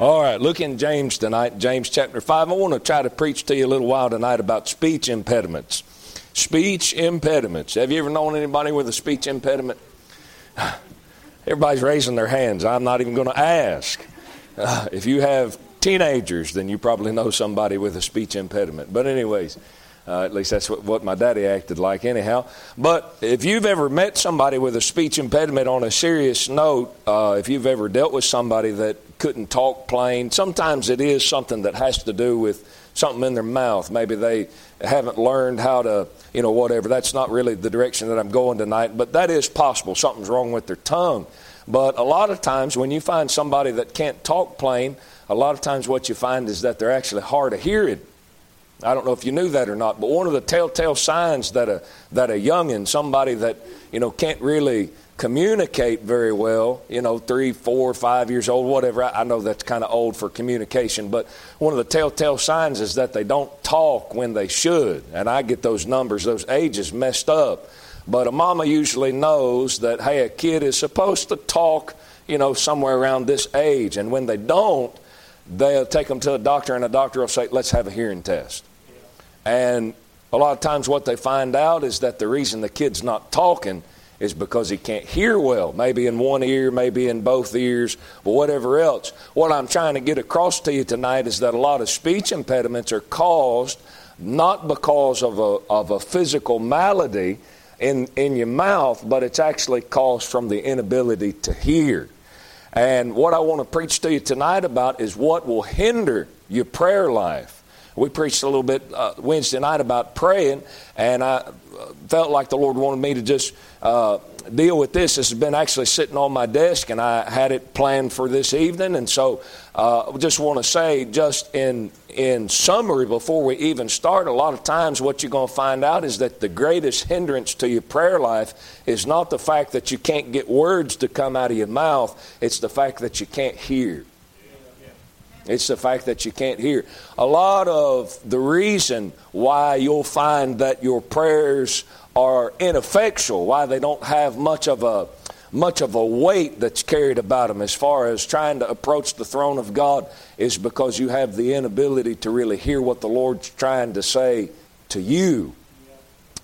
All right, look in James tonight, James chapter 5. I want to try to preach to you a little while tonight about speech impediments. Speech impediments. Have you ever known anybody with a speech impediment? Everybody's raising their hands. I'm not even going to ask. If you have teenagers, then you probably know somebody with a speech impediment. But anyways, at least that's what my daddy acted like anyhow. But if you've ever met somebody with a speech impediment on a serious note, if you've ever dealt with somebody that couldn't talk plain, sometimes it is something that has to do with something in their mouth. Maybe they haven't learned how to, whatever. That's not really the direction that I'm going tonight, but that is possible. Something's wrong with their tongue. But a lot of times when you find somebody that can't talk plain, a lot of times what you find is that they're actually hard of hearing. I don't know if you knew that or not, but one of the telltale signs that a youngin', somebody that, can't really communicate very well, 3, 4, 5 years old, whatever. I know that's kind of old for communication, but one of the telltale signs is that they don't talk when they should. And I get those numbers, those ages messed up. But a mama usually knows that, hey, a kid is supposed to talk, somewhere around this age. And when they don't, they'll take them to the doctor, and the doctor will say, let's have a hearing test. And a lot of times what they find out is that the reason the kid's not talking is because he can't hear well, maybe in one ear, maybe in both ears, or whatever else. What I'm trying to get across to you tonight is that a lot of speech impediments are caused not because of a physical malady in your mouth, but it's actually caused from the inability to hear. And what I want to preach to you tonight about is what will hinder your prayer life. We preached a little bit Wednesday night about praying, and I felt like the Lord wanted me to just deal with this. This has been actually sitting on my desk, and I had it planned for this evening. And so I just want to say, just in summary, before we even start, a lot of times what you're going to find out is that the greatest hindrance to your prayer life is not the fact that you can't get words to come out of your mouth. It's the fact that you can't hear. It's the fact that you can't hear. A lot of the reason why you'll find that your prayers are ineffectual, why they don't have much of a weight that's carried about them as far as trying to approach the throne of God, is because you have the inability to really hear what the Lord's trying to say to you.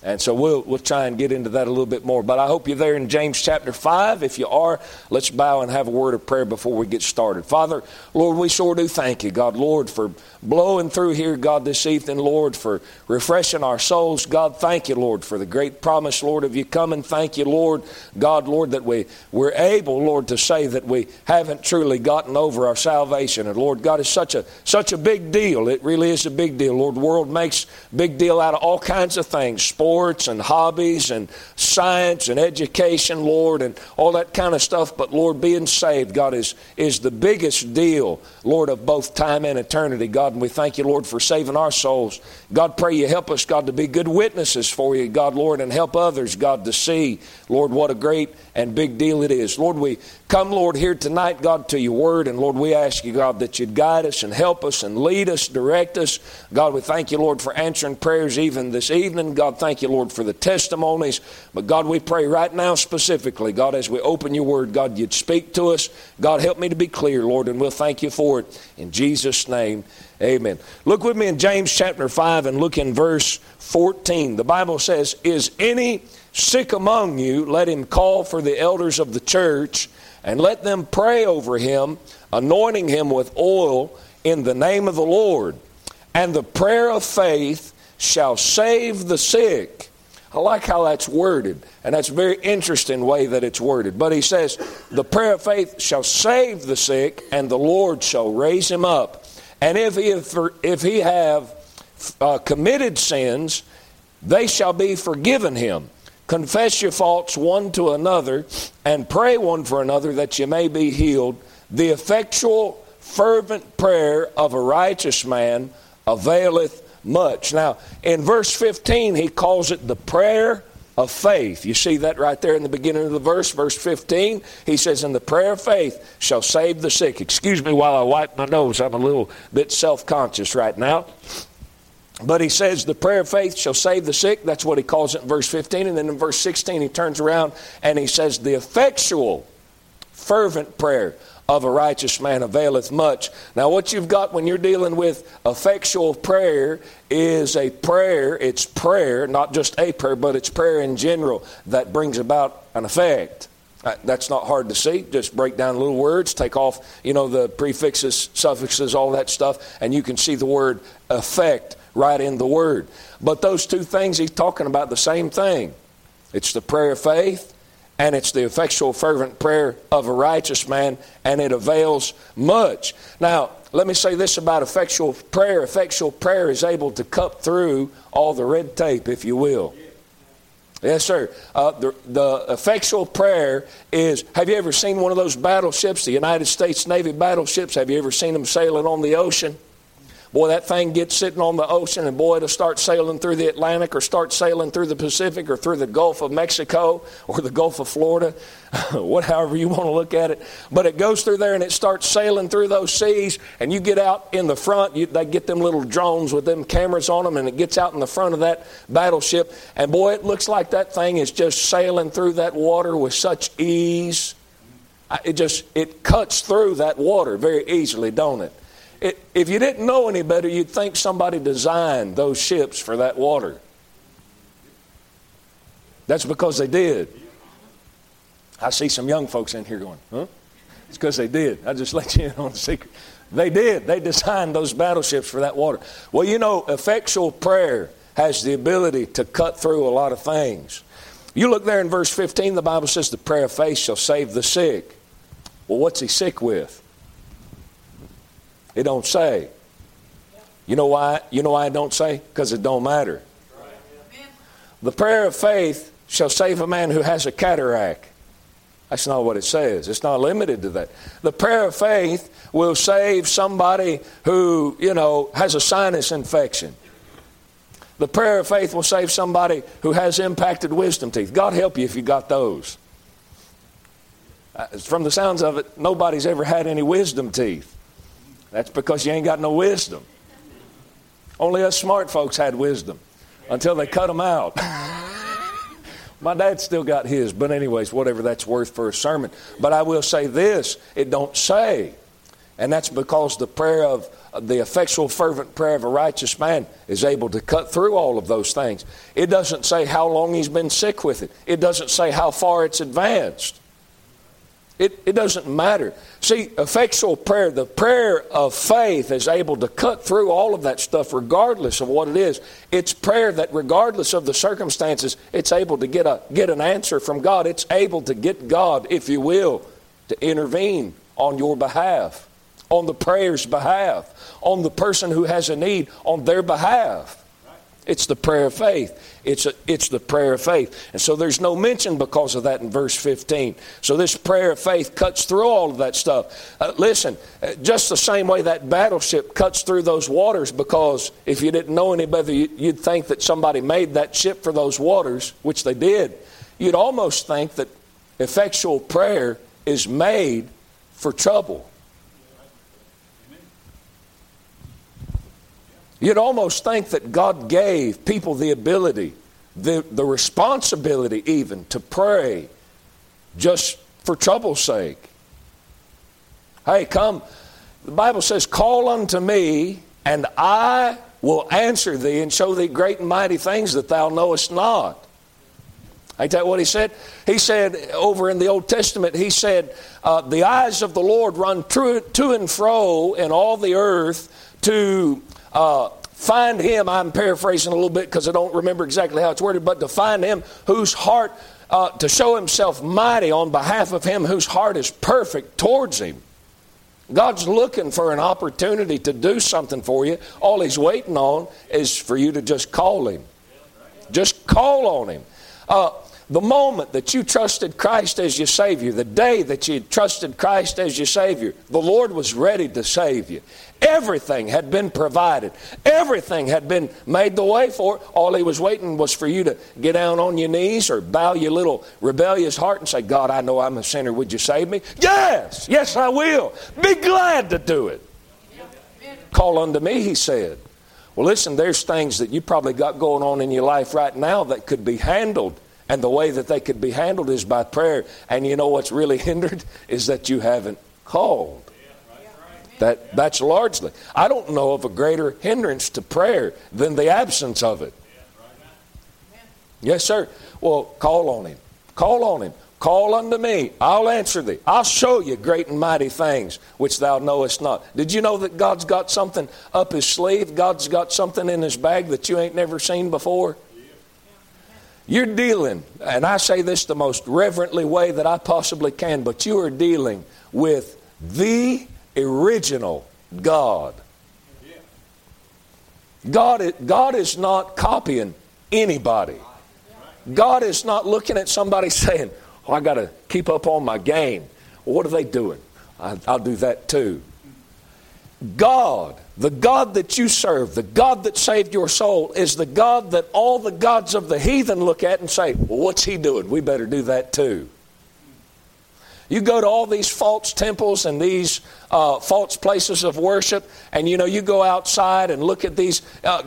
And so we'll try and get into that a little bit more. But I hope you're there in James chapter 5. If you are, let's bow and have a word of prayer before we get started. Father, Lord, we sure do thank you, God, Lord, for blowing through here, God, this evening, Lord, for refreshing our souls. God, thank you, Lord, for the great promise, Lord, of you coming. Thank you, Lord, God, Lord, that we're able, Lord, to say that we haven't truly gotten over our salvation. And, Lord, God, it's such a big deal. It really is a big deal, Lord. The world makes big deal out of all kinds of things, sports and hobbies and science and education, Lord, and all that kind of stuff. But, Lord, being saved, God, is the biggest deal, Lord, of both time and eternity, God. And we thank you, Lord, for saving our souls. God, pray you help us, God, to be good witnesses for you, God, Lord, and help others, God, to see, Lord, what a great and big deal it is. Lord, we come, Lord, here tonight, God, to your word. And, Lord, we ask you, God, that you'd guide us and help us and lead us, direct us. God, we thank you, Lord, for answering prayers even this evening. God, thank you, Lord, for the testimonies. But, God, we pray right now specifically, God, as we open your word, God, you'd speak to us. God, help me to be clear, Lord, and we'll thank you for it. In Jesus' name, amen. Look with me in James chapter 5 and look in verse 14. The Bible says, "Is any sick among you? Let him call for the elders of the church, and let them pray over him, anointing him with oil in the name of the Lord. And the prayer of faith shall save the sick." I like how that's worded, and that's a very interesting way that it's worded. But he says, the prayer of faith shall save the sick, and the Lord shall raise him up. And if he have committed sins, they shall be forgiven him. Confess your faults one to another, and pray one for another that you may be healed. The effectual, fervent prayer of a righteous man availeth much. Now, in verse 15, he calls it the prayer of faith. You see that right there in the beginning of the verse. Verse 15, he says, "And the prayer of faith shall save the sick." Excuse me while I wipe my nose. I'm a little bit self-conscious right now. But he says, the prayer of faith shall save the sick. That's what he calls it in verse 15. And then in verse 16, he turns around and he says, "The effectual, fervent prayer of a righteous man availeth much. Now, what you've got when you're dealing with effectual prayer is a prayer. It's prayer, not just a prayer, but it's prayer in general that brings about an effect. That's not hard to see. Just break down little words, take off, the prefixes, suffixes, all that stuff, and you can see the word effect right in the word. But those two things, he's talking about the same thing. It's the prayer of faith, and it's the effectual fervent prayer of a righteous man, and it avails much. Now, let me say this about effectual prayer. Effectual prayer is able to cut through all the red tape, if you will. Yes, sir. The effectual prayer is, have you ever seen one of those battleships, the United States Navy battleships? Have you ever seen them sailing on the ocean? Boy, that thing gets sitting on the ocean, and boy, it'll start sailing through the Atlantic or start sailing through the Pacific or through the Gulf of Mexico or the Gulf of Florida, however you want to look at it. But it goes through there, and it starts sailing through those seas, and you get out in the front. They get them little drones with them cameras on them, and it gets out in the front of that battleship. And boy, it looks like that thing is just sailing through that water with such ease. It cuts through that water very easily, don't it? If you didn't know any better, you'd think somebody designed those ships for that water. That's because they did. I see some young folks in here going, huh? It's because they did. I just let you in on the secret. They did. They designed those battleships for that water. Well, effectual prayer has the ability to cut through a lot of things. You look there in verse 15, the Bible says, the prayer of faith shall save the sick. Well, what's he sick with? It don't say. You know why? You know why it don't say? Because it don't matter. The prayer of faith shall save a man who has a cataract. That's not what it says. It's not limited to that. The prayer of faith will save somebody who, has a sinus infection. The prayer of faith will save somebody who has impacted wisdom teeth. God help you if you got those. From the sounds of it, nobody's ever had any wisdom teeth. That's because you ain't got no wisdom. Only us smart folks had wisdom until they cut them out. My dad still got his, but anyways, whatever that's worth for a sermon. But I will say this, it don't say. And that's because the prayer of the effectual fervent prayer of a righteous man is able to cut through all of those things. It doesn't say how long he's been sick with it. It doesn't say how far it's advanced. It doesn't matter. See, effectual prayer, the prayer of faith is able to cut through all of that stuff regardless of what it is. It's prayer that regardless of the circumstances, it's able to get an answer from God. It's able to get God, if you will, to intervene on your behalf, on the prayer's behalf, on the person who has a need, on their behalf. It's the prayer of faith. It's the prayer of faith. And so there's no mention because of that in verse 15. So this prayer of faith cuts through all of that stuff. Listen, just the same way that battleship cuts through those waters, because if you didn't know any better, you'd think that somebody made that ship for those waters, which they did. You'd almost think that effectual prayer is made for trouble. You'd almost think that God gave people the ability, the responsibility even, to pray just for trouble's sake. Hey, come. The Bible says, call unto me, and I will answer thee and show thee great and mighty things that thou knowest not. Ain't that what he said? He said over in the Old Testament, he said, the eyes of the Lord run to and fro in all the earth to... find him, I'm paraphrasing a little bit because I don't remember exactly how it's worded, but to find him whose heart, to show himself mighty on behalf of him whose heart is perfect towards him. God's looking for an opportunity to do something for you. All he's waiting on is for you to just call him. Just call on him. The moment that you trusted Christ as your Savior, the day that you trusted Christ as your Savior, the Lord was ready to save you. Everything had been provided. Everything had been made the way for. All he was waiting was for you to get down on your knees or bow your little rebellious heart and say, God, I know I'm a sinner. Would you save me? Yes! Yes, I will. Be glad to do it. Amen. Call unto me, he said. Well, listen, there's things that you probably got going on in your life right now that could be handled. And the way that they could be handled is by prayer. And you know what's really hindered is that you haven't called. That's largely. I don't know of a greater hindrance to prayer than the absence of it. Yes, sir. Well, call on him. Call on him. Call unto me. I'll answer thee. I'll show you great and mighty things which thou knowest not. Did you know that God's got something up his sleeve? God's got something in his bag that you ain't never seen before? You're dealing, and I say this the most reverently way that I possibly can, but you are dealing with the original God. God is not copying anybody. God is not looking at somebody saying, oh, I got to keep up on my game. Well, what are they doing? I'll do that too. God, the God that you serve, the God that saved your soul, is the God that all the gods of the heathen look at and say, well, what's he doing? We better do that too. You go to all these false temples and these false places of worship, and you go outside and look at these,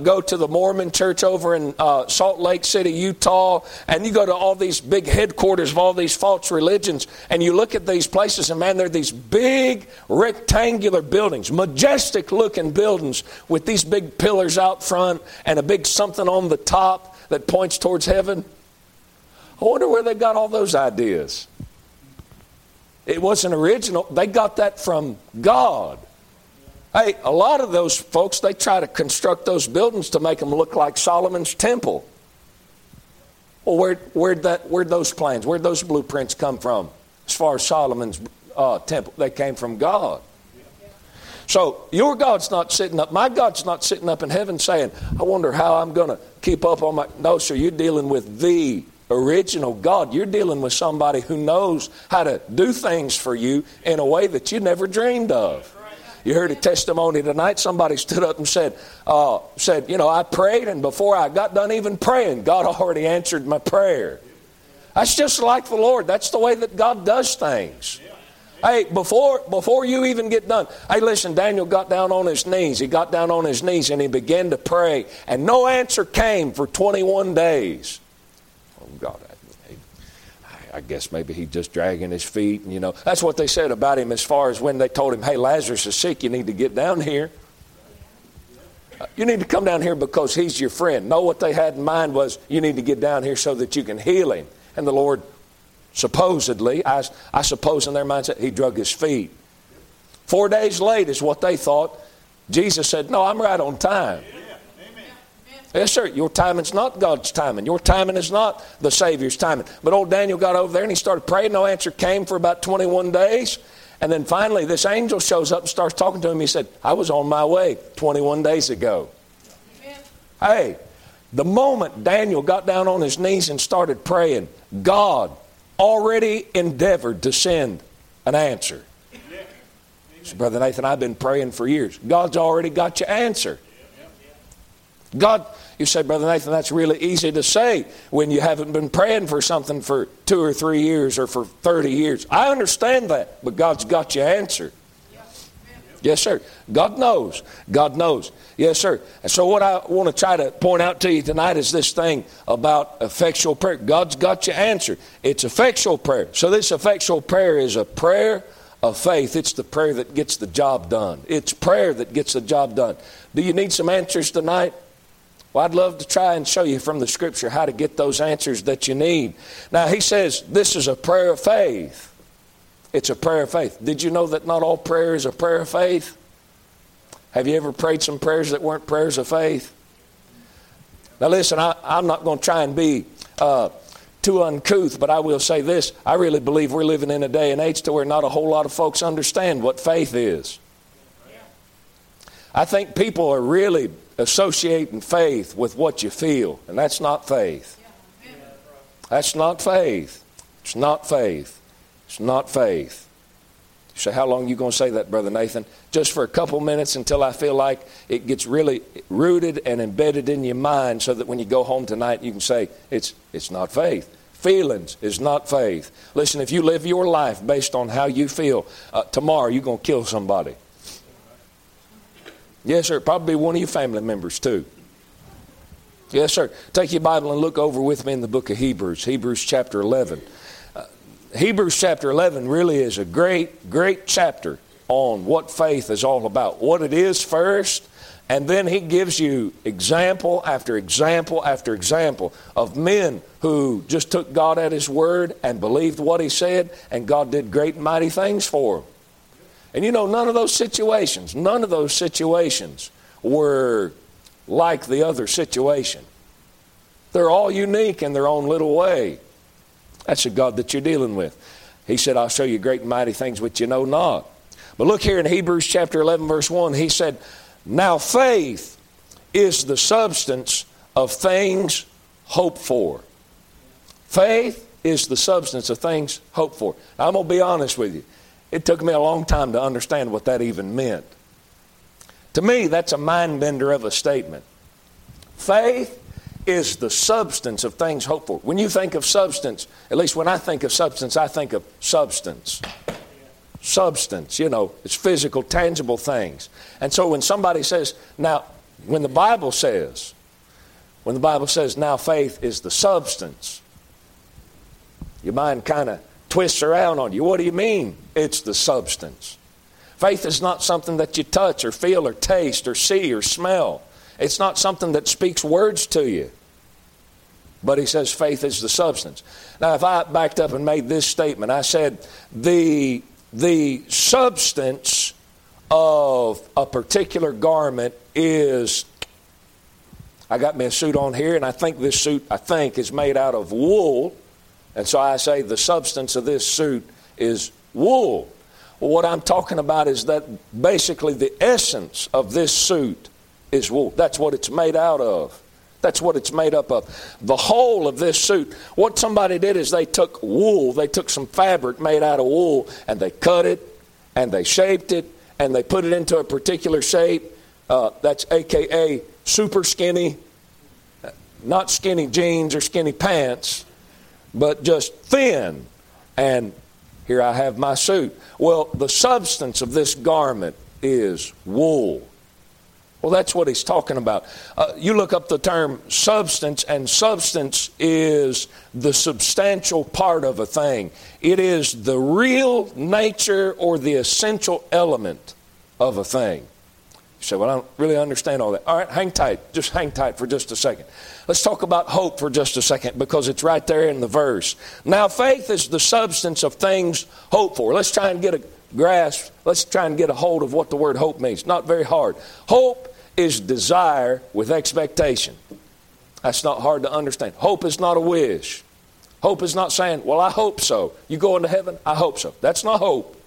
go to the Mormon church over in Salt Lake City, Utah, and you go to all these big headquarters of all these false religions, and you look at these places, and man, they're these big rectangular buildings, majestic looking buildings with these big pillars out front and a big something on the top that points towards heaven. I wonder where they got all those ideas. It wasn't original. They got that from God. Hey, a lot of those folks, they try to construct those buildings to make them look like Solomon's temple. Well, where'd those plans, where'd those blueprints come from? As far as Solomon's temple, they came from God. So your God's not sitting up. My God's not sitting up in heaven saying, I wonder how I'm going to keep up on my... No, sir, you're dealing with the original God. You're dealing with somebody who knows how to do things for you in a way that you never dreamed of. You heard a testimony tonight. Somebody stood up and said, I prayed, and before I got done even praying, God already answered my prayer. That's just like the Lord. That's the way that God does things. Hey, before you even get done. Hey, listen, Daniel got down on his knees. He got down on his knees and he began to pray, and no answer came for 21 days. God, I guess maybe he's just dragging his feet. And, that's what they said about him as far as when they told him, hey, Lazarus is sick. You need to get down here. You need to come down here because he's your friend. No, what they had in mind was you need to get down here so that you can heal him. And the Lord supposedly, I suppose in their mindset, he drug his feet. 4 days late is what they thought. Jesus said, no, I'm right on time. Yes, sir, your timing's not God's timing. Your timing is not the Savior's timing. But old Daniel got over there and he started praying. No answer came for about 21 days. And then finally this angel shows up and starts talking to him. He said, I was on my way 21 days ago. Amen. Hey, the moment Daniel got down on his knees and started praying, God already endeavored to send an answer. Yeah. So, Brother Nathan, I've been praying for years. God's already got your answer. God, you say, Brother Nathan, that's really easy to say when you haven't been praying for something for 2 or 3 years or for 30 years. I understand that, but God's got your answer. Yes, sir. God knows. God knows. Yes, sir. And so what I want to try to point out to you tonight is this thing about effectual prayer. God's got your answer. It's effectual prayer. So this effectual prayer is a prayer of faith. It's the prayer that gets the job done. It's prayer that gets the job done. Do you need some answers tonight? Well, I'd love to try and show you from the Scripture how to get those answers that you need. Now, he says this is a prayer of faith. It's a prayer of faith. Did you know that not all prayer is a prayer of faith? Have you ever prayed some prayers that weren't prayers of faith? Now, listen, I'm not going to try and be too uncouth, but I will say this. I really believe we're living in a day and age to where not a whole lot of folks understand what faith is. I think people are really associating faith with what you feel, and that's not faith. That's not faith. It's not faith. It's not faith. You say, how long are you going to say that, Brother Nathan? Just for a couple minutes until I feel like it gets really rooted and embedded in your mind so that when you go home tonight, you can say, it's not faith. Feelings is not faith. Listen, if you live your life based on how you feel, tomorrow you're going to kill somebody. Yes, sir. Probably one of your family members, too. Yes, sir. Take your Bible and look over with me in the book of Hebrews, Hebrews chapter 11. Hebrews chapter 11 really is a great, great chapter on what faith is all about, what it is first, and then he gives you example after example after example of men who just took God at his word and believed what he said, and God did great and mighty things for them. And you know, none of those situations were like the other situation. They're all unique in their own little way. That's the God that you're dealing with. He said, I'll show you great and mighty things which you know not. But look here in Hebrews chapter 11, verse 1, he said, now faith is the substance of things hoped for. Faith is the substance of things hoped for. Now, I'm going to be honest with you. It took me a long time to understand what that even meant. To me, that's a mind bender of a statement. Faith is the substance of things hoped for. When you think of substance, at least when I think of substance, I think of substance. Substance, you know, it's physical, tangible things. And so when somebody says, now, when the Bible says, now faith is the substance, your mind kind of twists around on you. What do you mean it's the substance? Faith is not something that you touch or feel or taste or see or smell. It's not something that speaks words to you. But he says faith is the substance. Now, if I backed up and made this statement, I said the substance of a particular garment is, I got me a suit on here, and I think this suit, is made out of wool. And so I say the substance of this suit is wool. Well, what I'm talking about is that basically the essence of this suit is wool. That's what it's made out of. That's what it's made up of. The whole of this suit. What somebody did is they took wool, they took some fabric made out of wool, and they cut it, and they shaped it, and they put it into a particular shape. That's AKA super skinny, not skinny jeans or skinny pants, but just thin. And here I have my suit. Well, the substance of this garment is wool. Well, that's what he's talking about. You look up the term substance, and substance is the substantial part of a thing. It is the real nature or the essential element of a thing. You say, well, I don't really understand all that. All right, hang tight. Just hang tight for just a second. Let's talk about hope for just a second, because it's right there in the verse. Now, faith is the substance of things hoped for. Let's try and get a grasp. Let's try and get a hold of what the word hope means. Not very hard. Hope is desire with expectation. That's not hard to understand. Hope is not a wish. Hope is not saying, well, I hope so. You go into heaven, I hope so. That's not hope.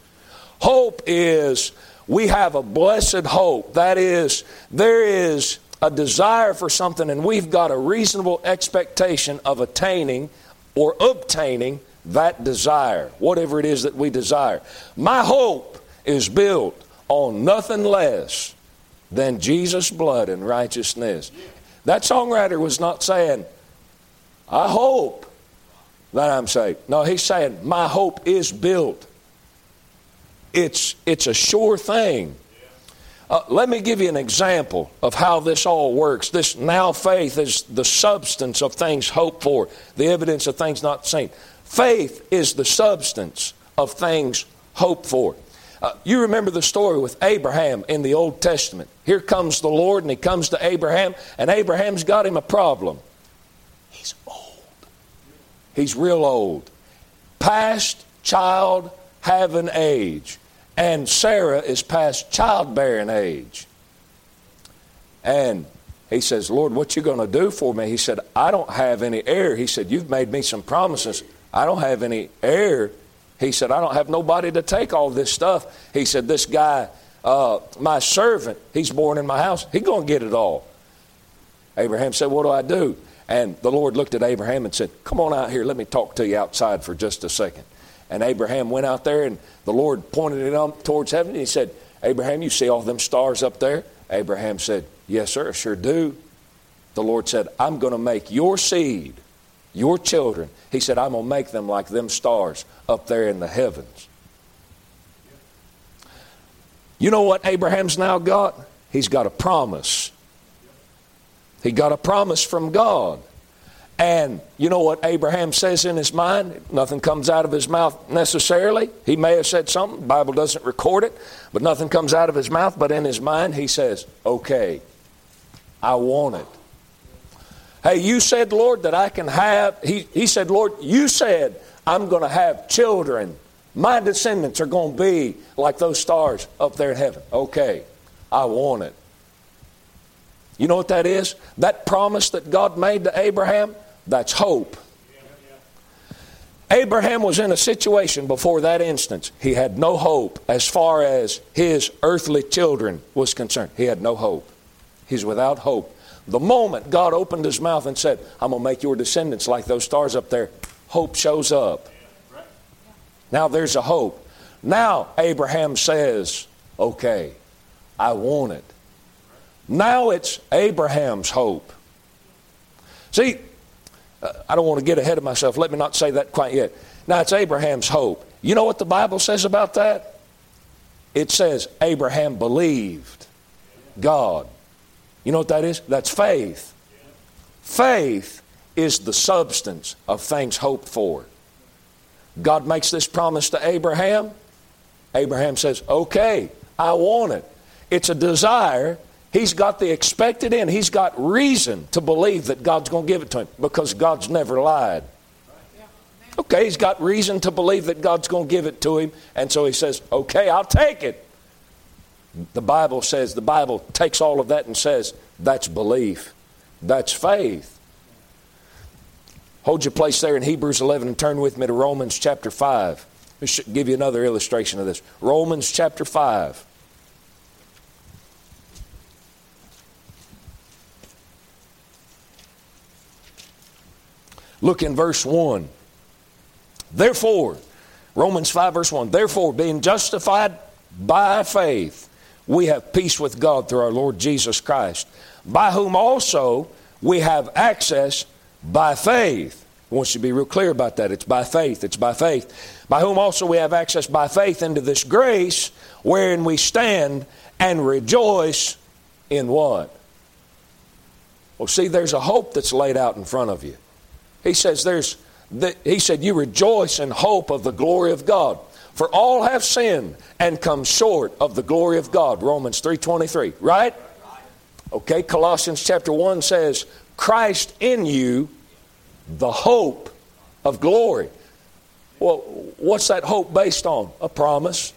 Hope is we have a blessed hope. That is, there is a desire for something, and we've got a reasonable expectation of attaining or obtaining that desire, whatever it is that we desire. My hope is built on nothing less than Jesus' blood and righteousness. That songwriter was not saying, I hope that I'm saved. No, he's saying, my hope is built. It's a sure thing. Let me give you an example of how this all works. This now faith is the substance of things hoped for, the evidence of things not seen. Faith is the substance of things hoped for. You remember the story with Abraham in the Old Testament. Here comes the Lord, and he comes to Abraham, and Abraham's got him a problem. He's old. He's real old. Past child having age. And Sarah is past childbearing age. And he says, Lord, what you going to do for me? He said, I don't have any heir. He said, you've made me some promises. I don't have any heir. He said, I don't have nobody to take all this stuff. He said, this guy, my servant, he's born in my house. He's going to get it all. Abraham said, what do I do? And the Lord looked at Abraham and said, come on out here. Let me talk to you outside for just a second. And Abraham went out there, and the Lord pointed it up towards heaven. And he said, Abraham, you see all them stars up there? Abraham said, yes, sir, I sure do. The Lord said, I'm going to make your seed, your children, he said, I'm going to make them like them stars up there in the heavens. You know what Abraham's now got? He's got a promise. He got a promise from God. And you know what Abraham says in his mind? Nothing comes out of his mouth necessarily. He may have said something. The Bible doesn't record it. But nothing comes out of his mouth. But in his mind, he says, okay, I want it. Hey, you said, Lord, that I can have... He said, Lord, you said I'm going to have children. My descendants are going to be like those stars up there in heaven. Okay, I want it. You know what that is? That promise that God made to Abraham, that's hope. Abraham was in a situation before that instance. He had no hope as far as his earthly children was concerned. He had no hope. He's without hope. The moment God opened his mouth and said, I'm going to make your descendants like those stars up there, hope shows up. Now there's a hope. Now Abraham says, okay, I want it. Now it's Abraham's hope. See, I don't want to get ahead of myself. Let me not say that quite yet. Now it's Abraham's hope. You know what the Bible says about that? It says Abraham believed God. You know what that is? That's faith. Faith is the substance of things hoped for. God makes this promise to Abraham. Abraham says, okay, I want it. It's a desire. He's got the expected end. He's got reason to believe that God's going to give it to him because God's never lied. Okay, he's got reason to believe that God's going to give it to him. And so he says, okay, I'll take it. The Bible takes all of that and says, that's belief. That's faith. Hold your place there in Hebrews 11 and turn with me to Romans chapter 5. This should give you another illustration of this. Romans chapter 5. Look in verse 1. Therefore, Romans 5 verse 1, therefore, being justified by faith, we have peace with God through our Lord Jesus Christ, by whom also we have access by faith. I want you to be real clear about that. It's by faith. It's by faith. By whom also we have access by faith into this grace wherein we stand and rejoice in what? Well, see, there's a hope that's laid out in front of you. He says you rejoice in hope of the glory of God. For all have sinned and come short of the glory of God. Romans 3:23, right? Okay, Colossians chapter 1 says, Christ in you, the hope of glory. Well, what's that hope based on? A promise.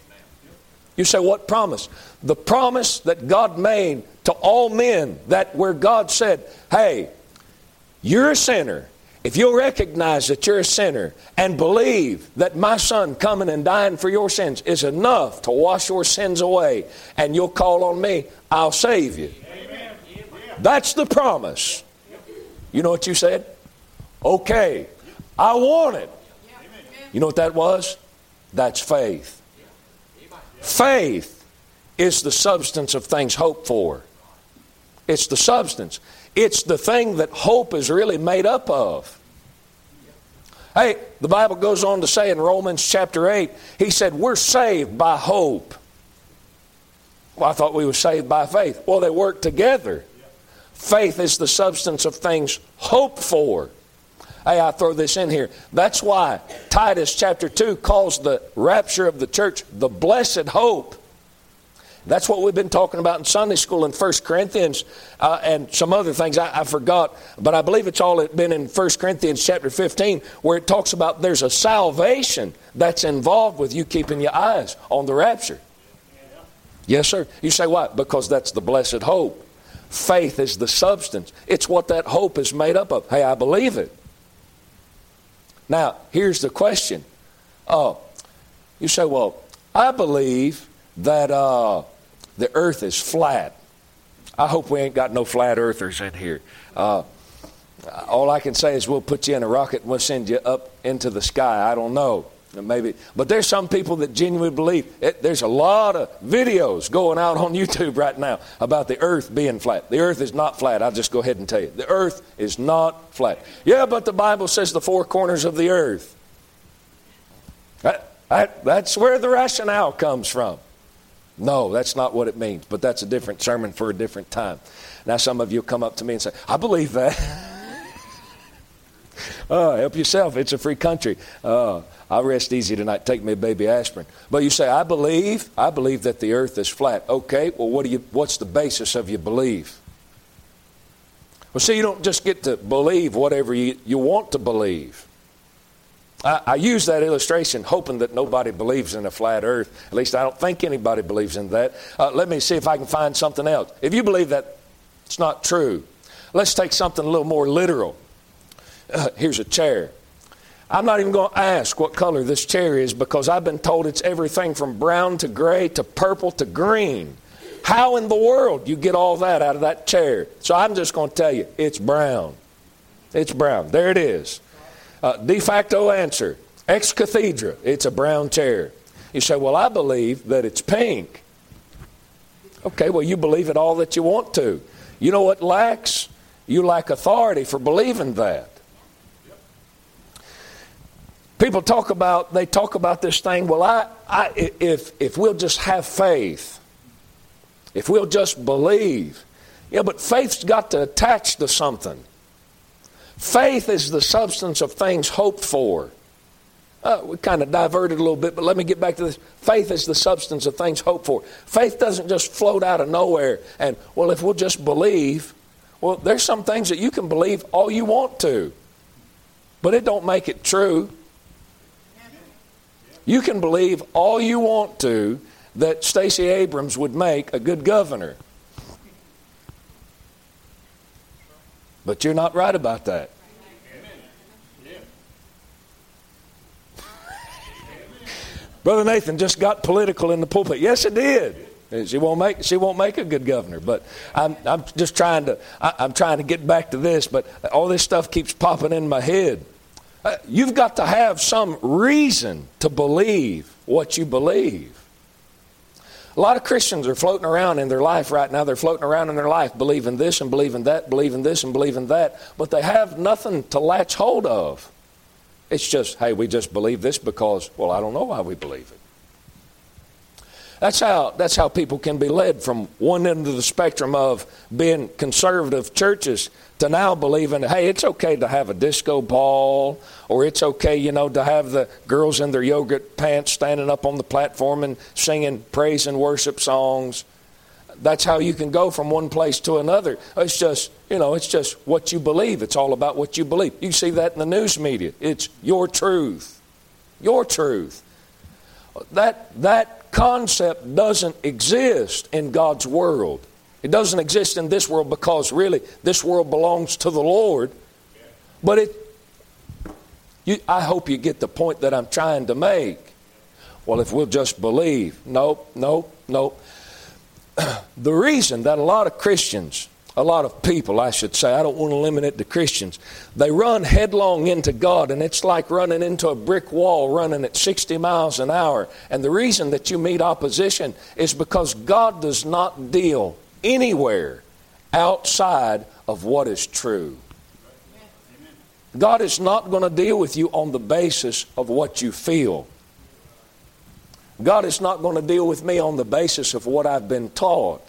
You say, what promise? The promise that God made to all men, that where God said, hey, you're a sinner. If you'll recognize that you're a sinner and believe that my son coming and dying for your sins is enough to wash your sins away and you'll call on me, I'll save you. Amen. That's the promise. You know what you said? Okay, I want it. You know what that was? That's faith. Faith is the substance of things hoped for. It's the substance. It's the thing that hope is really made up of. Hey, the Bible goes on to say in Romans chapter 8, he said, we're saved by hope. Well, I thought we were saved by faith. Well, they work together. Faith is the substance of things hoped for. Hey, I throw this in here. That's why Titus chapter 2 calls the rapture of the church the blessed hope. That's what we've been talking about in Sunday school in 1 Corinthians and some other things I forgot. But I believe it's all been in 1 Corinthians chapter 15 where it talks about there's a salvation that's involved with you keeping your eyes on the rapture. Yes, sir. You say why? Because that's the blessed hope. Faith is the substance. It's what that hope is made up of. Hey, I believe it. Now, here's the question. You say, well, I believe that... the earth is flat. I hope we ain't got no flat earthers in here. All I can say is we'll put you in a rocket and we'll send you up into the sky. I don't know. Maybe. But there's some people that genuinely believe it. There's a lot of videos going out on YouTube right now about the earth being flat. The earth is not flat. I'll just go ahead and tell you. The earth is not flat. Yeah, but the Bible says the four corners of the earth. That's where the rationale comes from. No, that's not what it means, but that's a different sermon for a different time. Now some of you come up to me and say, I believe that. Help yourself. It's a free country. I'll rest easy tonight. Take me a baby aspirin. But you say, I believe that the earth is flat. Okay, well, what's the basis of your belief? Well, see, you don't just get to believe whatever you want to believe. I use that illustration hoping that nobody believes in a flat earth. At least I don't think anybody believes in that. Let me see if I can find something else. If you believe that it's not true, let's take something a little more literal. Here's a chair. I'm not even going to ask what color this chair is because I've been told it's everything from brown to gray to purple to green. How in the world you get all that out of that chair? So I'm just going to tell you, it's brown. It's brown. There it is. De facto answer, ex cathedra, it's a brown chair. You say, well, I believe that it's pink. Okay, well, you believe it all that you want to. You know what lacks? You lack authority for believing that. People talk about this thing, well, if we'll just have faith, if we'll just believe. Yeah, but faith's got to attach to something. Faith is the substance of things hoped for. We kind of diverted a little bit, but let me get back to this. Faith is the substance of things hoped for. Faith doesn't just float out of nowhere and, well, if we'll just believe. Well, there's some things that you can believe all you want to, but it don't make it true. You can believe all you want to that Stacey Abrams would make a good governor. But you're not right about that. Amen. Yeah. Brother Nathan just got political in the pulpit. Yes, it did. She won't make a good governor. But I'm trying to get back to this. But all this stuff keeps popping in my head. You've got to have some reason to believe what you believe. A lot of Christians are floating around in their life right now. They're floating around in their life believing this and believing that, believing this and believing that. But they have nothing to latch hold of. It's just, hey, we just believe this because, well, I don't know why we believe it. That's how people can be led from one end of the spectrum of being conservative churches to now believing, hey, it's okay to have a disco ball, or it's okay, to have the girls in their yogurt pants standing up on the platform and singing praise and worship songs. That's how you can go from one place to another. It's just, it's just what you believe. It's all about what you believe. You see that in the news media. It's your truth. Your truth. That concept doesn't exist in God's world. It doesn't exist in this world because really this world belongs to the Lord. But I hope you get the point that I'm trying to make. Well, if we'll just believe. Nope. The reason that a lot of people, I don't want to limit it to Christians, they run headlong into God, and it's like running into a brick wall running at 60 miles an hour. And the reason that you meet opposition is because God does not deal anywhere outside of what is true. God is not going to deal with you on the basis of what you feel. God is not going to deal with me on the basis of what I've been taught.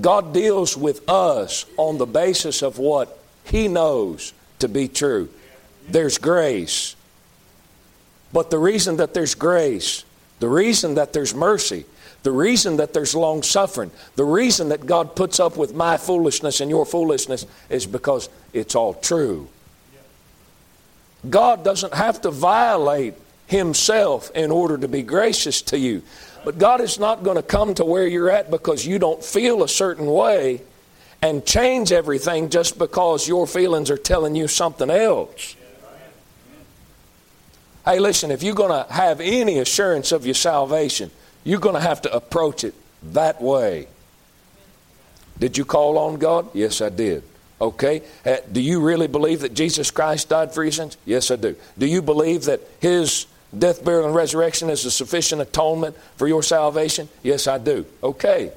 God deals with us on the basis of what He knows to be true. There's grace. But the reason that there's grace, the reason that there's mercy, the reason that there's long suffering, the reason that God puts up with my foolishness and your foolishness is because it's all true. God doesn't have to violate Himself in order to be gracious to you. But God is not going to come to where you're at because you don't feel a certain way and change everything just because your feelings are telling you something else. Hey, listen, if you're going to have any assurance of your salvation, you're going to have to approach it that way. Did you call on God? Yes, I did. Okay. Do you really believe that Jesus Christ died for your sins? Yes, I do. Do you believe that His death, burial, and resurrection is a sufficient atonement for your salvation? Yes, I do. Okay.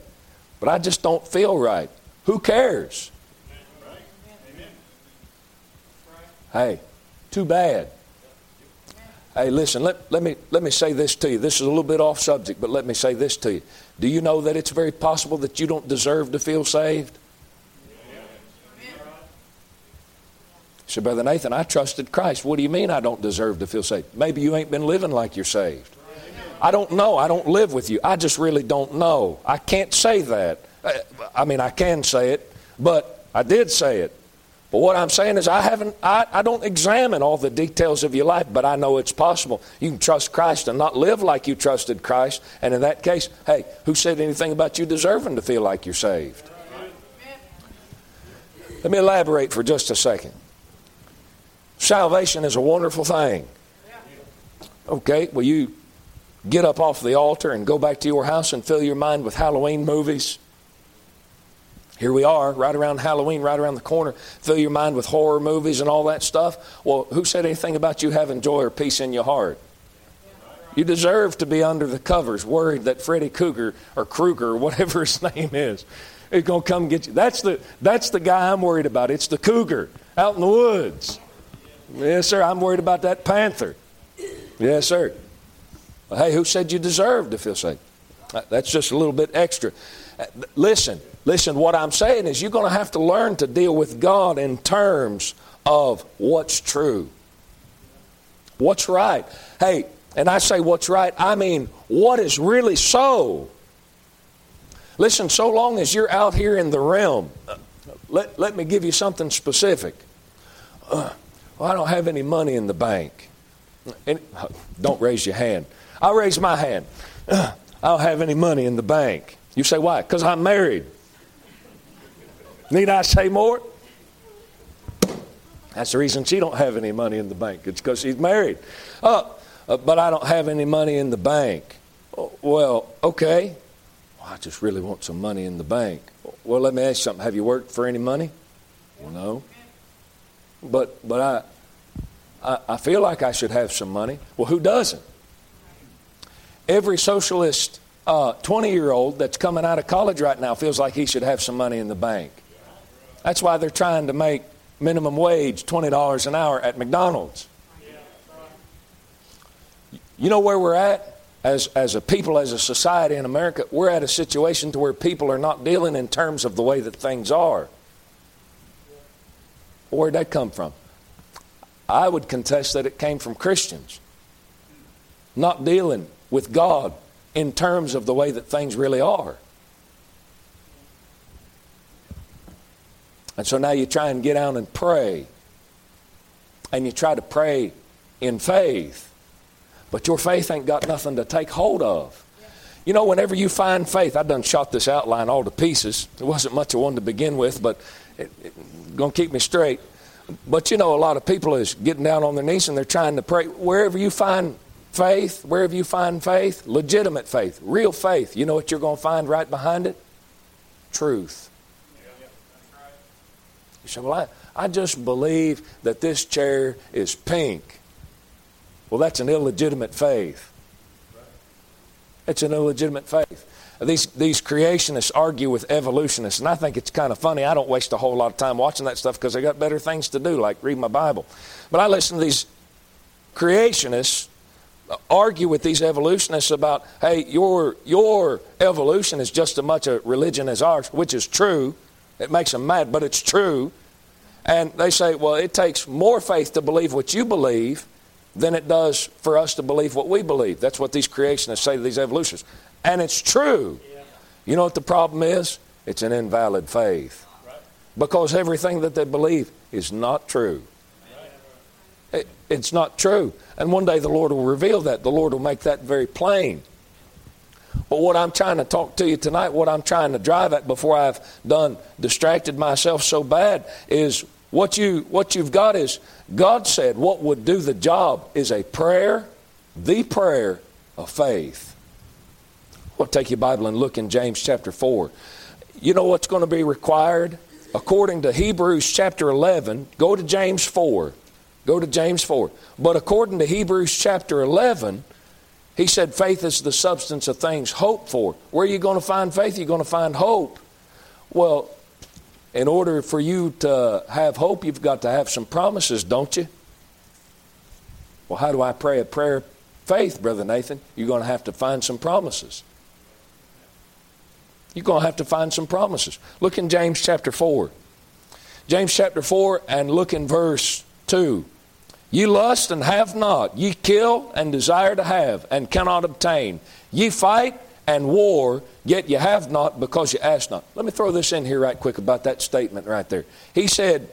But I just don't feel right. Who cares? Amen. Hey, too bad. Hey, listen, let me say this to you. This is a little bit off subject, but let me say this to you. Do you know that it's very possible that you don't deserve to feel saved? He said, Brother Nathan, I trusted Christ. What do you mean I don't deserve to feel saved? Maybe you ain't been living like you're saved. I don't know. I don't live with you. I just really don't know. I can't say that. I mean, I can say it, but I did say it. But what I'm saying is I don't examine all the details of your life, but I know it's possible. You can trust Christ and not live like you trusted Christ. And in that case, hey, who said anything about you deserving to feel like you're saved? Let me elaborate for just a second. Salvation is a wonderful thing. Okay, well, you get up off the altar and go back to your house and fill your mind with Halloween movies. Here we are, right around Halloween, right around the corner. Fill your mind with horror movies and all that stuff. Well, who said anything about you having joy or peace in your heart? You deserve to be under the covers, worried that Freddy Krueger or whatever his name is going to come get you. That's the guy I'm worried about. It's the cougar out in the woods. Yes, sir, I'm worried about that panther. Yes, sir. Well, hey, who said you deserve to feel safe? That's just a little bit extra. Listen, what I'm saying is you're going to have to learn to deal with God in terms of what's true. What's right. Hey, and I say what's right, I mean what is really so. Listen, so long as you're out here in the realm, let me give you something specific. Well, I don't have any money in the bank. And, don't raise your hand. I'll raise my hand. I don't have any money in the bank. You say, why? Because I'm married. Need I say more? That's the reason she don't have any money in the bank. It's because she's married. But I don't have any money in the bank. Well, okay. Well, I just really want some money in the bank. Well, let me ask you something. Have you worked for any money? Well, no. But I feel like I should have some money. Well, who doesn't? Every socialist 20-year-old that's coming out of college right now feels like he should have some money in the bank. That's why they're trying to make minimum wage $20 an hour at McDonald's. You know where we're at as a people, as a society in America? We're at a situation to where people are not dealing in terms of the way that things are. Where'd that come from? I would contest that it came from Christians not dealing with God in terms of the way that things really are. And so now you try and get down and pray. And you try to pray in faith. But your faith ain't got nothing to take hold of. You know, whenever you find faith, I done shot this outline all to pieces. There wasn't much of one to begin with, but it's going to keep me straight. But you know, a lot of people is getting down on their knees and they're trying to pray. Wherever you find faith, legitimate faith, real faith, you know what you're going to find right behind it? Truth. You say, well, I just believe that this chair is pink. Well, that's an illegitimate faith. It's an illegitimate faith. These creationists argue with evolutionists, and I think it's kind of funny. I don't waste a whole lot of time watching that stuff because I got better things to do, like read my Bible. But I listen to these creationists argue with these evolutionists about, hey, your evolution is just as much a religion as ours, which is true. It makes them mad, but it's true. And they say, well, it takes more faith to believe what you believe than it does for us to believe what we believe. That's what these creationists say to these evolutionists. And it's true. You know what the problem is? It's an invalid faith. Because everything that they believe is not true. It's not true. And one day the Lord will reveal that. The Lord will make that very plain. But what I'm trying to talk to you tonight, what I'm trying to drive at before I've done distracted myself so bad is what you've got is God said what would do the job is a prayer, the prayer of faith. Well, take your Bible and look in James chapter 4. You know what's going to be required? According to Hebrews chapter 11, go to James 4. Go to James 4. But according to Hebrews chapter 11, he said faith is the substance of things hoped for. Where are you going to find faith? You're going to find hope. Well, in order for you to have hope, you've got to have some promises, don't you? Well, how do I pray a prayer of faith, Brother Nathan? You're going to have to find some promises. You're going to have to find some promises. Look in James chapter 4. James chapter 4 and look in verse 2. Ye lust and have not. Ye kill and desire to have and cannot obtain. Ye fight and war, yet you have not because you ask not. Let me throw this in here right quick about that statement right there. He said,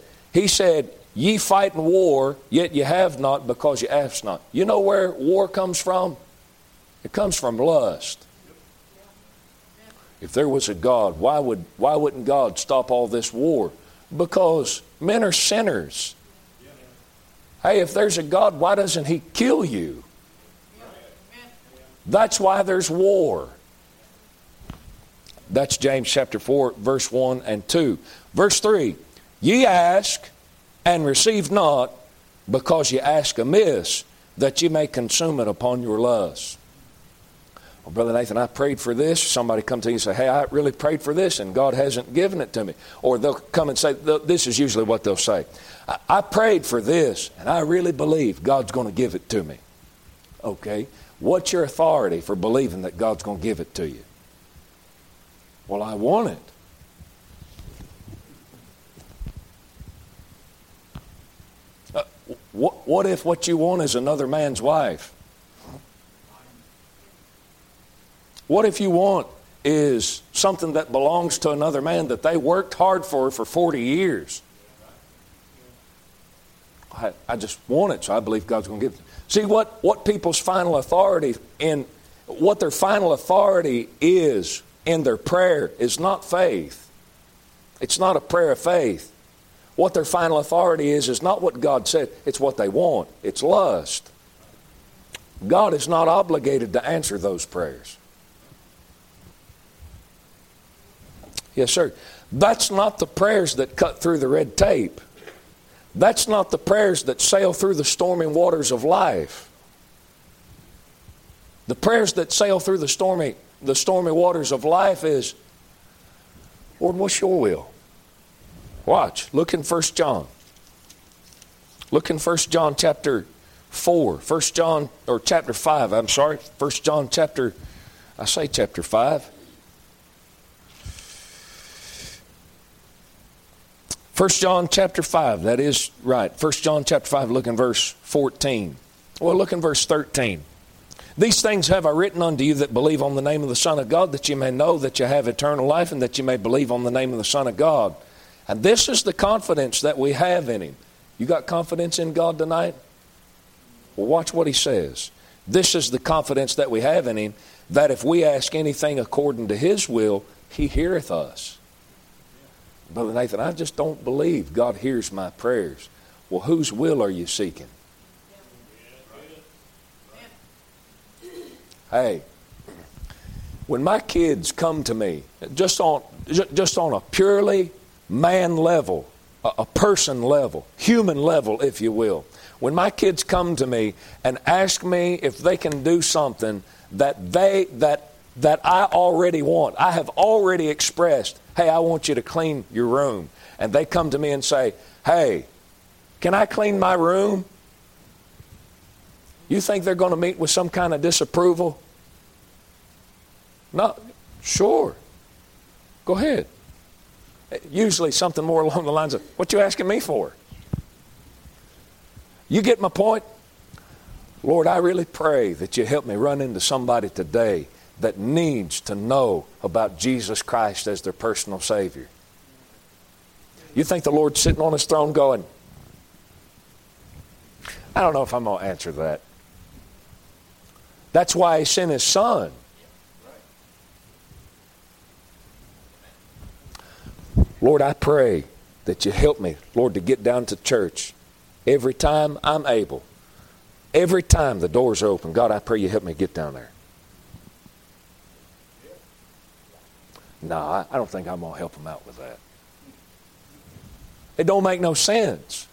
ye fight and war, yet you have not because you ask not. You know where war comes from? It comes from lust. If there was a God, why wouldn't God stop all this war? Because men are sinners. Hey, if there's a God, why doesn't he kill you? That's why there's war. That's James chapter 4, verse 1 and 2. Verse 3, ye ask and receive not because ye ask amiss, that ye may consume it upon your lust. Well, Brother Nathan, I prayed for this. Somebody come to you and say, hey, I really prayed for this and God hasn't given it to me. Or they'll come and say, this is usually what they'll say. I prayed for this and I really believe God's going to give it to me. Okay. What's your authority for believing that God's going to give it to you? Well, I want it. What if what you want is another man's wife? What if you want is something that belongs to another man that they worked hard for 40 years? I just want it, so I believe God's going to give it. See, what people's final authority in what their final authority is in their prayer is not faith. It's not a prayer of faith. What their final authority is not what God said. It's what they want. It's lust. God is not obligated to answer those prayers. Yes, sir. That's not the prayers that cut through the red tape. That's not the prayers that sail through the stormy waters of life. The prayers that sail through the stormy waters of life is, Lord, what's your will? Watch. Look in 1 John. Look in 1 John chapter 4. 1 John, or chapter 5, I'm sorry. 1 John chapter, I say chapter 5. 1 John chapter 5, that is right. 1 John chapter 5, look in verse 14. Well, look in verse 13. These things have I written unto you that believe on the name of the Son of God, that you may know that you have eternal life and that you may believe on the name of the Son of God. And this is the confidence that we have in him. You got confidence in God tonight? Well, watch what he says. This is the confidence that we have in him, that if we ask anything according to his will, he heareth us. Brother Nathan, I just don't believe God hears my prayers. Well, whose will are you seeking? Hey, when my kids come to me, just on a purely man level, a person level, human level, if you will, when my kids come to me and ask me if they can do something that I already want, I have already expressed, hey, I want you to clean your room. And they come to me and say, hey, can I clean my room? You think they're going to meet with some kind of disapproval? No, sure. Go ahead. Usually something more along the lines of, what you asking me for? You get my point? Lord, I really pray that you help me run into somebody today that needs to know about Jesus Christ as their personal Savior. You think the Lord's sitting on his throne going, I don't know if I'm going to answer that. That's why he sent his Son. Lord, I pray that you help me, Lord, to get down to church every time I'm able. Every time the doors open, God, I pray you help me get down there. No, I don't think I'm going to help them out with that. It don't make no sense.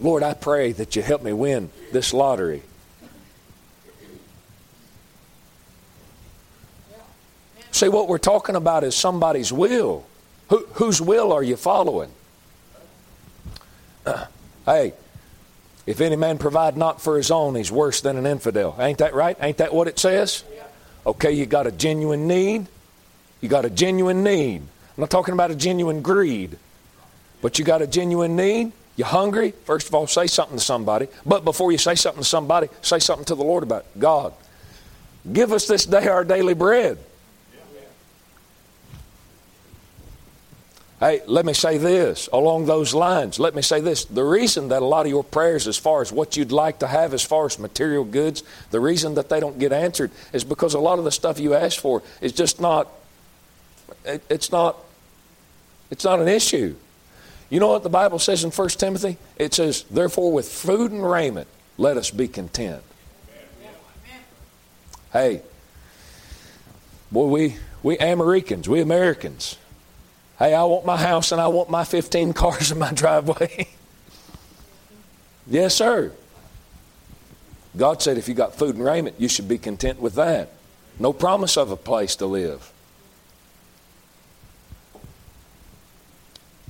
Lord, I pray that you help me win this lottery. See, what we're talking about is somebody's will. Whose will are you following? Hey, if any man provide not for his own, he's worse than an infidel. Ain't that right? Ain't that what it says? Okay, you got a genuine need. You got a genuine need. I'm not talking about a genuine greed. but you got a genuine need, you're hungry, first of all, say something to somebody. But before you say something to somebody, say something to the Lord about it. God, give us this day our daily bread. Hey, let me say this along those lines. Let me say this. The reason that a lot of your prayers as far as what you'd like to have as far as material goods, the reason that they don't get answered is because a lot of the stuff you ask for is just not, it's not an issue. You know what the Bible says in 1 Timothy? It says, therefore with food and raiment, let us be content. Hey, boy, we Americans, we Americans. Hey, I want my house and I want my 15 cars in my driveway. Yes, sir. God said if you got food and raiment, you should be content with that. No promise of a place to live.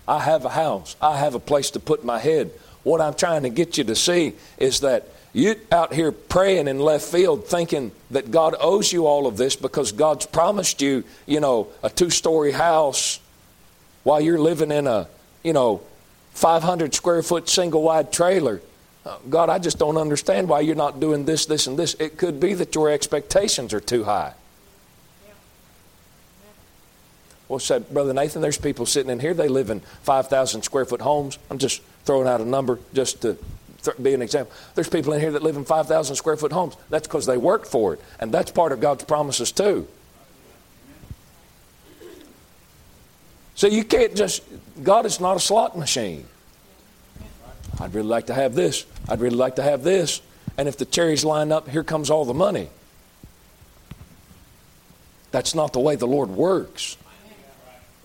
I have a house. I have a place to put my head. What I'm trying to get you to see is that you're out here praying in left field thinking that God owes you all of this because God's promised you, you know, a 2-story house while you're living in a, you know, 500 square foot single wide trailer. God, I just don't understand why you're not doing this, this, and this. It could be that your expectations are too high. Yeah. Yeah. Well, say, Brother Nathan, there's people sitting in here. They live in 5,000 square foot homes. I'm just throwing out a number just to be an example. There's people in here that live in 5,000 square foot homes. That's because they work for it. And that's part of God's promises too. So you can't just, God is not a slot machine. I'd really like to have this. I'd really like to have this. And if the cherries line up, here comes all the money. That's not the way the Lord works.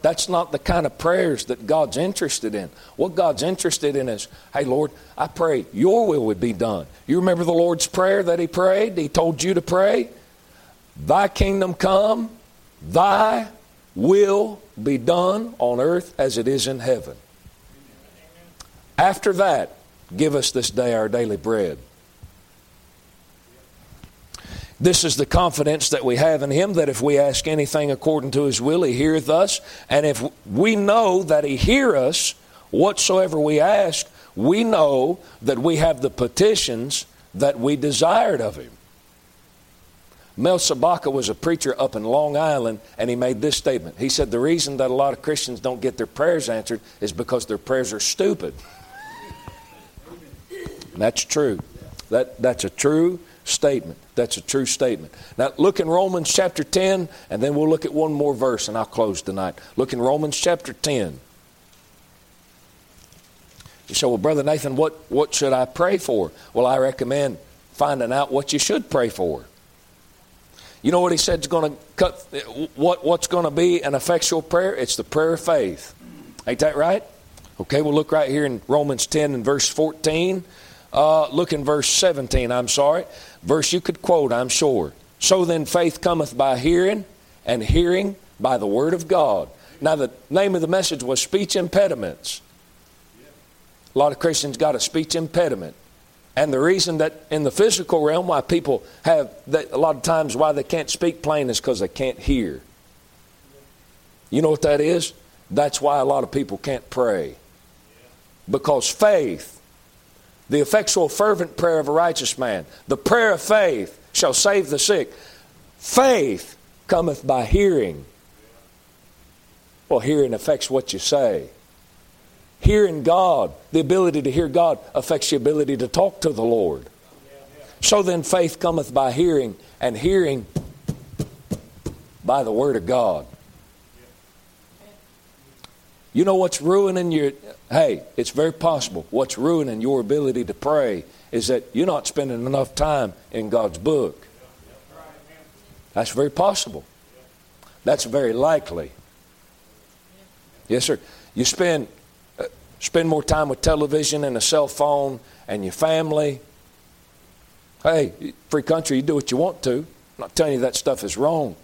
That's not the kind of prayers that God's interested in. What God's interested in is, hey, Lord, I pray your will would be done. You remember the Lord's prayer that he prayed? He told you to pray. Thy kingdom come, thy will be done on earth as it is in heaven. After that, give us this day our daily bread. This is the confidence that we have in him, that if we ask anything according to his will, he heareth us. And if we know that he hear us, whatsoever we ask, we know that we have the petitions that we desired of him. Mel Sabaka was a preacher up in Long Island, and he made this statement. He said, the reason that a lot of Christians don't get their prayers answered is because their prayers are stupid. And that's true. That's a true statement. That's a true statement. Now, look in Romans chapter 10, and then we'll look at one more verse, and I'll close tonight. Look in Romans chapter 10. You say, well, Brother Nathan, what should I pray for? Well, I recommend finding out what you should pray for. You know what he said is going to cut, what's going to be an effectual prayer? It's the prayer of faith. Ain't that right? Okay, we'll look right here in Romans 10 and verse 14. Look in verse 17, I'm sorry. Verse you could quote, I'm sure. So then faith cometh by hearing, and hearing by the word of God. Now the name of the message was speech impediments. A lot of Christians got a speech impediment. And the reason that in the physical realm why people have, that a lot of times why they can't speak plain is because they can't hear. You know what that is? That's why a lot of people can't pray. Because faith, the effectual fervent prayer of a righteous man, the prayer of faith shall save the sick. Faith cometh by hearing. Well, hearing affects what you say. Hearing God, the ability to hear God, affects the ability to talk to the Lord. So then faith cometh by hearing, and hearing by the word of God. You know what's ruining your... Hey, it's very possible. What's ruining your ability to pray is that you're not spending enough time in God's book. That's very possible. That's very likely. Yes, sir. You spend more time with television and a cell phone and your family. Hey, free country, you do what you want to. I'm not telling you that stuff is wrong.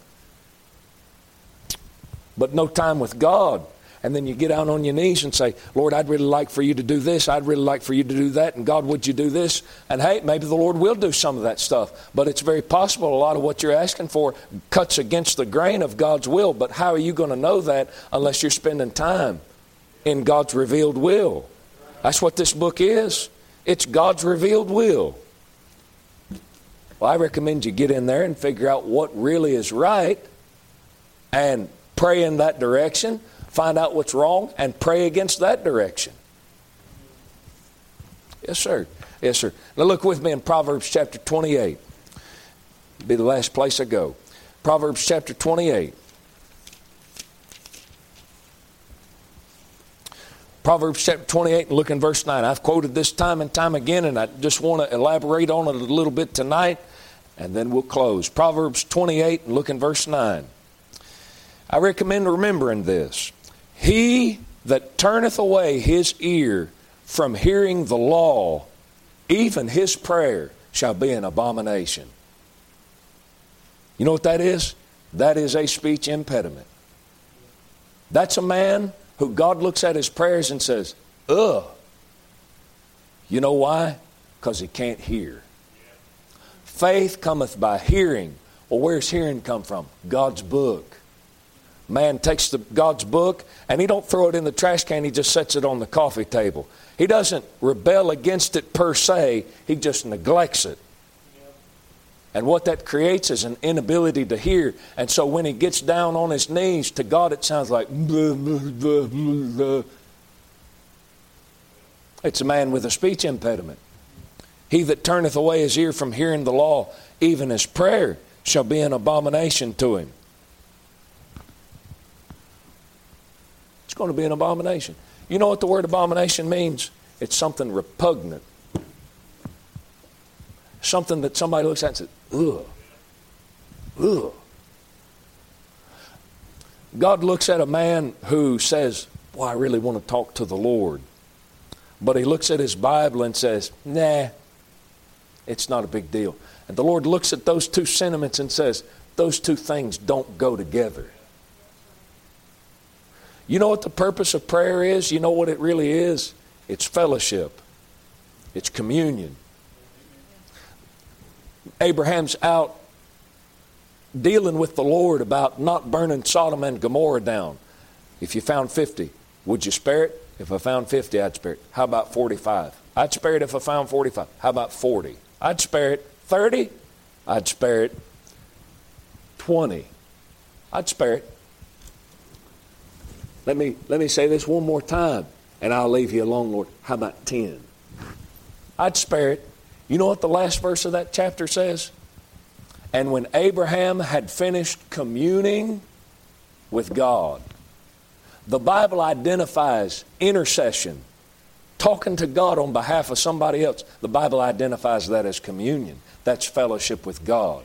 But no time with God. And then you get out on your knees and say, Lord, I'd really like for you to do this. I'd really like for you to do that. And God, would you do this? And hey, maybe the Lord will do some of that stuff. But it's very possible a lot of what you're asking for cuts against the grain of God's will. But how are you going to know that unless you're spending time in God's revealed will. That's what this book is. It's God's revealed will. Well, I recommend you get in there and figure out what really is right and pray in that direction. Find out what's wrong and pray against that direction. Yes, sir. Yes, sir. Now look with me in Proverbs chapter 28. It'll be the last place I go. Proverbs chapter 28. Proverbs chapter 28 and look in verse 9. I've quoted this time and time again, and I just want to elaborate on it a little bit tonight, and then we'll close. Proverbs 28 and look in verse 9. I recommend remembering this. He that turneth away his ear from hearing the law, even his prayer shall be an abomination. You know what that is? That is a speech impediment. That's a man who God looks at his prayers and says, ugh. You know why? Because he can't hear. Faith cometh by hearing. Well, where's hearing come from? God's book. Man takes God's book, and he don't throw it in the trash can. He just sets it on the coffee table. He doesn't rebel against it per se. He just neglects it. And what that creates is an inability to hear. And so when he gets down on his knees to God, it sounds like blah, blah, blah, blah, blah. It's a man with a speech impediment. He that turneth away his ear from hearing the law, even his prayer shall be an abomination to him. It's going to be an abomination. You know what the word abomination means? It's something repugnant. Something that somebody looks at and says, ugh, ugh. God looks at a man who says, boy, I really want to talk to the Lord. But he looks at his Bible and says, nah, it's not a big deal. And the Lord looks at those two sentiments and says, those two things don't go together. You know what the purpose of prayer is? You know what it really is? It's fellowship. It's communion. Abraham's out dealing with the Lord about not burning Sodom and Gomorrah down. If you found 50, would you spare it? If I found 50, I'd spare it. How about 45? I'd spare it if I found 45. How about 40? I'd spare it. 30? I'd spare it. 20? I'd spare it. Let me say this one more time, and I'll leave you alone, Lord. How about 10? I'd spare it. You know what the last verse of that chapter says? And when Abraham had finished communing with God, the Bible identifies intercession, talking to God on behalf of somebody else. The Bible identifies that as communion. That's fellowship with God.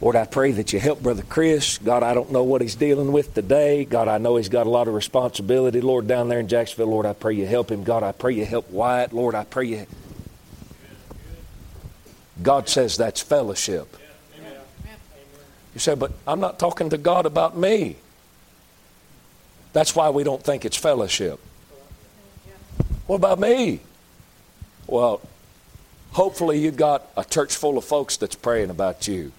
Lord, I pray that you help Brother Chris. God, I don't know what he's dealing with today. God, I know he's got a lot of responsibility, Lord, down there in Jacksonville. Lord, I pray you help him. God, I pray you help Wyatt. Lord, I pray you. God says that's fellowship. Amen. You say, but I'm not talking to God about me. That's why we don't think it's fellowship. What about me? Well, hopefully you got a church full of folks that's praying about you.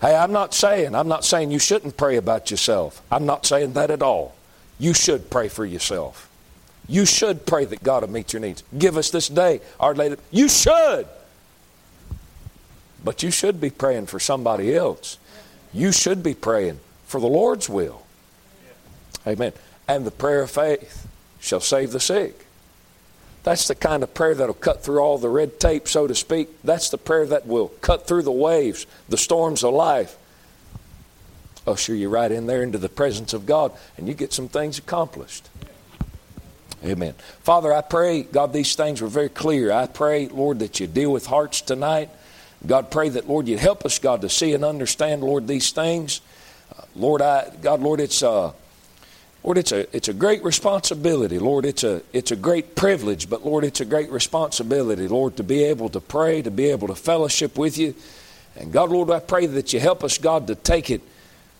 Hey, I'm not saying you shouldn't pray about yourself. I'm not saying that at all. You should pray for yourself. You should pray that God will meet your needs. Give us this day our daily. You should. But you should be praying for somebody else. You should be praying for the Lord's will. Amen. And the prayer of faith shall save the sick. That's the kind of prayer that'll cut through all the red tape, so to speak. That's the prayer that will cut through the waves, the storms of life. Usher you right in there into the presence of God, and you get some things accomplished. Amen. Father, I pray, God, these things were very clear. I pray, Lord, that you deal with hearts tonight. God, pray that, Lord, you'd help us, God, to see and understand, Lord, these things. Lord, it's a great responsibility. Lord, it's a great privilege, but Lord, it's a great responsibility, Lord, to be able to pray, to be able to fellowship with you. And God, Lord, I pray that you help us, God, to take it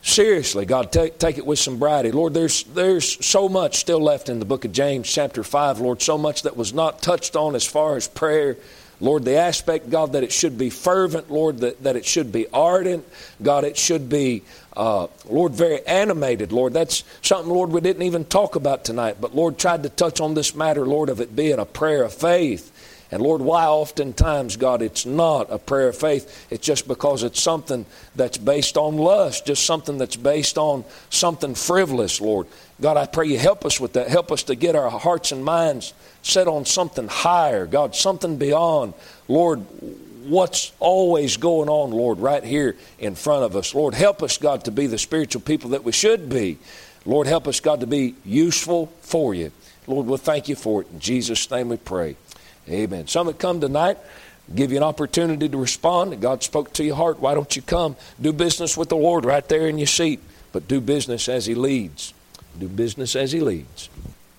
seriously. God, take it with sobriety. Lord, there's so much still left in the book of James chapter 5, Lord, so much that was not touched on as far as prayer. Lord, the aspect, God, that it should be fervent, Lord, that it should be ardent. God, it should be, Lord, very animated, Lord. That's something, Lord, we didn't even talk about tonight, but, Lord, tried to touch on this matter, Lord, of it being a prayer of faith. And, Lord, why oftentimes, God, it's not a prayer of faith. It's just because it's something that's based on lust, just something that's based on something frivolous, Lord. God, I pray you help us with that. Help us to get our hearts and minds set on something higher, God, something beyond, Lord, what's always going on, Lord, right here in front of us. Lord, help us, God, to be the spiritual people that we should be. Lord, help us, God, to be useful for you. Lord, we'll thank you for it. In Jesus' name we pray. Amen. Some that come tonight, give you an opportunity to respond. God spoke to your heart. Why don't you come? Do business with the Lord right there in your seat. But do business as He leads. Do business as He leads.